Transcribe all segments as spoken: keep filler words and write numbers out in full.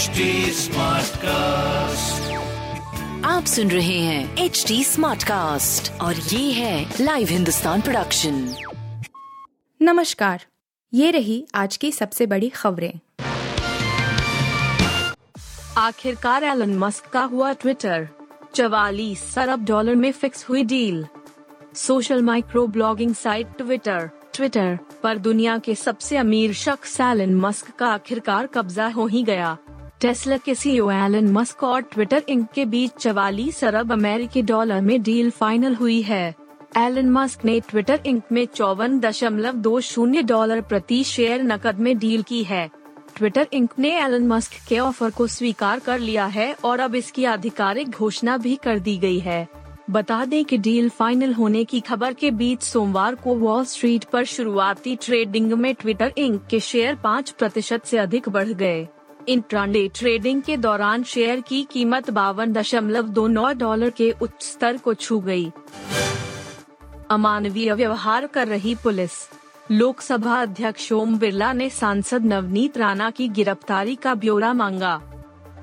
H T smart cast, आप सुन रहे हैं एच टी स्मार्ट कास्ट और ये है लाइव हिंदुस्तान प्रोडक्शन। नमस्कार, ये रही आज की सबसे बड़ी खबरें। आखिरकार एलन मस्क का हुआ ट्विटर, चवालीस अरब डॉलर में फिक्स हुई deal. Social micro blogging site Twitter Twitter पर दुनिया के सबसे अमीर शख्स एलन मस्क का आखिरकार कब्जा हो ही गया। टेस्ला के सीईओ एलन मस्क और ट्विटर इंक के बीच चवालीस अरब अमेरिकी डॉलर में डील फाइनल हुई है। एलन मस्क ने ट्विटर इंक में चौवन दशमलव दो शून्य डॉलर प्रति शेयर नकद में डील की है। ट्विटर इंक ने एलन मस्क के ऑफर को स्वीकार कर लिया है और अब इसकी आधिकारिक घोषणा भी कर दी गई है। बता दें कि डील फाइनल होने की खबर के बीच सोमवार को वॉल स्ट्रीट पर शुरुआती ट्रेडिंग में ट्विटर इंक के शेयर पाँच प्रतिशत से अधिक बढ़ गए। इंट्राडे ट्रेडिंग के दौरान शेयर की कीमत बावन दशमलव दो नौ डॉलर के उच्च स्तर को छू गई। अमानवीय व्यवहार कर रही पुलिस। लोकसभा अध्यक्ष ओम बिरला ने सांसद नवनीत राणा की गिरफ्तारी का ब्यौरा मांगा।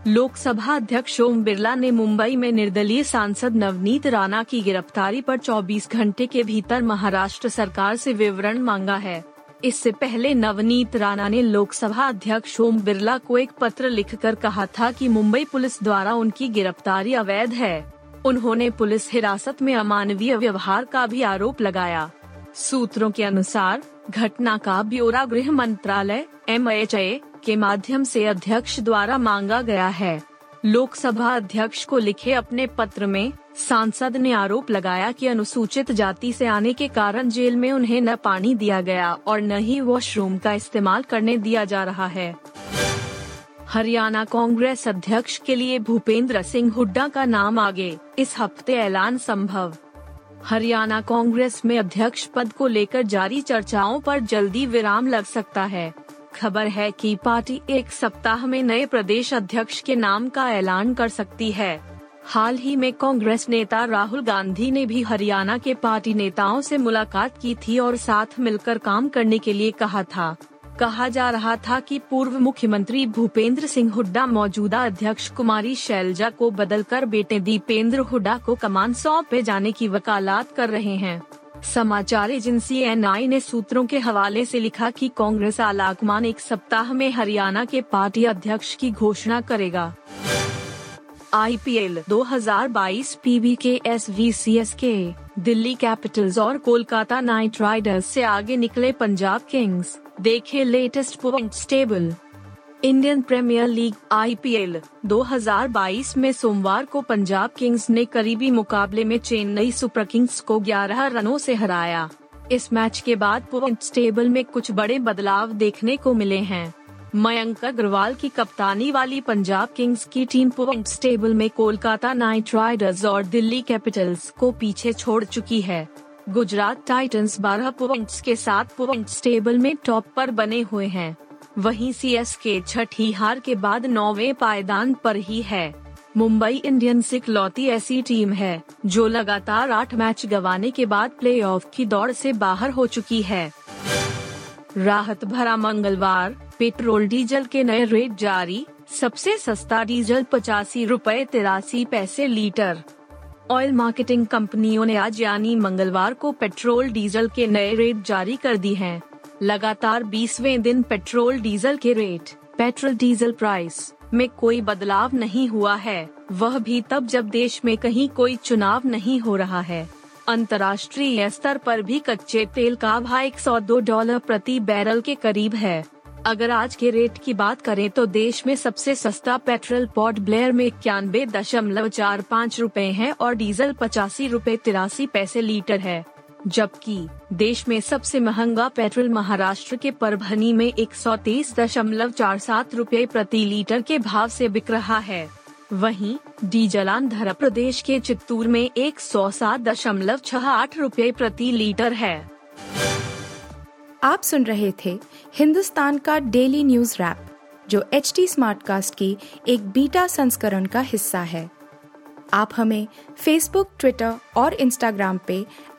लोकसभा अध्यक्ष ओम बिरला ने मुंबई में निर्दलीय सांसद नवनीत राणा की गिरफ्तारी पर चौबीस घंटे के भीतर महाराष्ट्र सरकार से विवरण मांगा है। इससे पहले नवनीत राणा ने लोकसभा अध्यक्ष ओम बिरला को एक पत्र लिखकर कहा था कि मुंबई पुलिस द्वारा उनकी गिरफ्तारी अवैध है। उन्होंने पुलिस हिरासत में अमानवीय व्यवहार का भी आरोप लगाया। सूत्रों के अनुसार घटना का ब्यौरा गृह मंत्रालय एम एच ए के माध्यम से अध्यक्ष द्वारा मांगा गया है। लोकसभा अध्यक्ष को लिखे अपने पत्र में सांसद ने आरोप लगाया कि अनुसूचित जाति से आने के कारण जेल में उन्हें न पानी दिया गया और न ही वॉशरूम का इस्तेमाल करने दिया जा रहा है। हरियाणा कांग्रेस अध्यक्ष के लिए भूपेंद्र सिंह हुड्डा का नाम आगे, इस हफ्ते ऐलान संभव। हरियाणा कांग्रेस में अध्यक्ष पद को लेकर जारी चर्चाओं पर जल्दी विराम लग सकता है। खबर है कि पार्टी एक सप्ताह में नए प्रदेश अध्यक्ष के नाम का ऐलान कर सकती है। हाल ही में कांग्रेस नेता राहुल गांधी ने भी हरियाणा के पार्टी नेताओं से मुलाकात की थी और साथ मिलकर काम करने के लिए कहा था। कहा जा रहा था कि पूर्व मुख्यमंत्री भूपेंद्र सिंह हुड्डा मौजूदा अध्यक्ष कुमारी शैलजा को बदलकर बेटे दीपेंद्र हुड्डा को कमान सौंपे जाने की वकालत कर रहे हैं। समाचार एजेंसी एन आई ने सूत्रों के हवाले से लिखा कि कांग्रेस आलाकमान एक सप्ताह में हरियाणा के पार्टी अध्यक्ष की घोषणा करेगा। आई पी एल दो हज़ार बाईस P B K S V C S K Delhi Capitals और कोलकाता नाइट राइडर्स से आगे निकले पंजाब किंग्स, देखें latest points table. Indian Premier League I P L दो हज़ार बाईस में सोमवार को पंजाब किंग्स ने करीबी मुकाबले में चेन्नई सुपर किंग्स को ग्यारह रनों से हराया। इस मैच के बाद पॉइंट्स टेबल में कुछ बड़े बदलाव देखने को मिले हैं। मयंक अग्रवाल की कप्तानी वाली पंजाब किंग्स की टीम पॉइंट्स टेबल में कोलकाता नाइट राइडर्स और दिल्ली कैपिटल्स को पीछे छोड़ चुकी है। गुजरात टाइटंस बारह पॉइंट्स के साथ पॉइंट्स टेबल में टॉप पर बने हुए हैं। वहीं सी एस के छठी हार के बाद नौवें पायदान पर ही है। मुंबई इंडियंस इकलौती ऐसी टीम है जो लगातार आठ मैच गंवाने के बाद प्लेऑफ की दौड़ से बाहर हो चुकी है। राहत भरा मंगलवार, पेट्रोल डीजल के नए रेट जारी, सबसे सस्ता डीजल पचासी रुपए तिरासी पैसे लीटर। ऑयल मार्केटिंग कंपनियों ने आज यानी मंगलवार को पेट्रोल डीजल के नए रेट जारी कर दी हैं। लगातार बीसवें दिन पेट्रोल डीजल के रेट पेट्रोल डीजल प्राइस में कोई बदलाव नहीं हुआ है, वह भी तब जब देश में कहीं कोई चुनाव नहीं हो रहा है। अंतर्राष्ट्रीय स्तर पर भी कच्चे तेल का भाव एक सौ दो डॉलर प्रति बैरल के करीब है। अगर आज के रेट की बात करें तो देश में सबसे सस्ता पेट्रोल पोर्ट ब्लेयर में इक्यानवे दशमलव चार पाँच रूपए है और डीजल पचासी रूपए तिरासी पैसे लीटर है, जबकि देश में सबसे महंगा पेट्रोल महाराष्ट्र के परभनी में एक सौ तेईस दशमलव चार सात रूपए प्रति लीटर के भाव से बिक रहा है। वहीं डीजल आंध्र प्रदेश के चित्तूर में एक सौ सात दशमलव छह आठ रूपए प्रति लीटर है। आप सुन रहे थे हिंदुस्तान का डेली न्यूज रैप, जो एच टी स्मार्ट कास्ट की एक बीटा संस्करण का हिस्सा है। आप हमें फेसबुक, ट्विटर और इंस्टाग्राम पे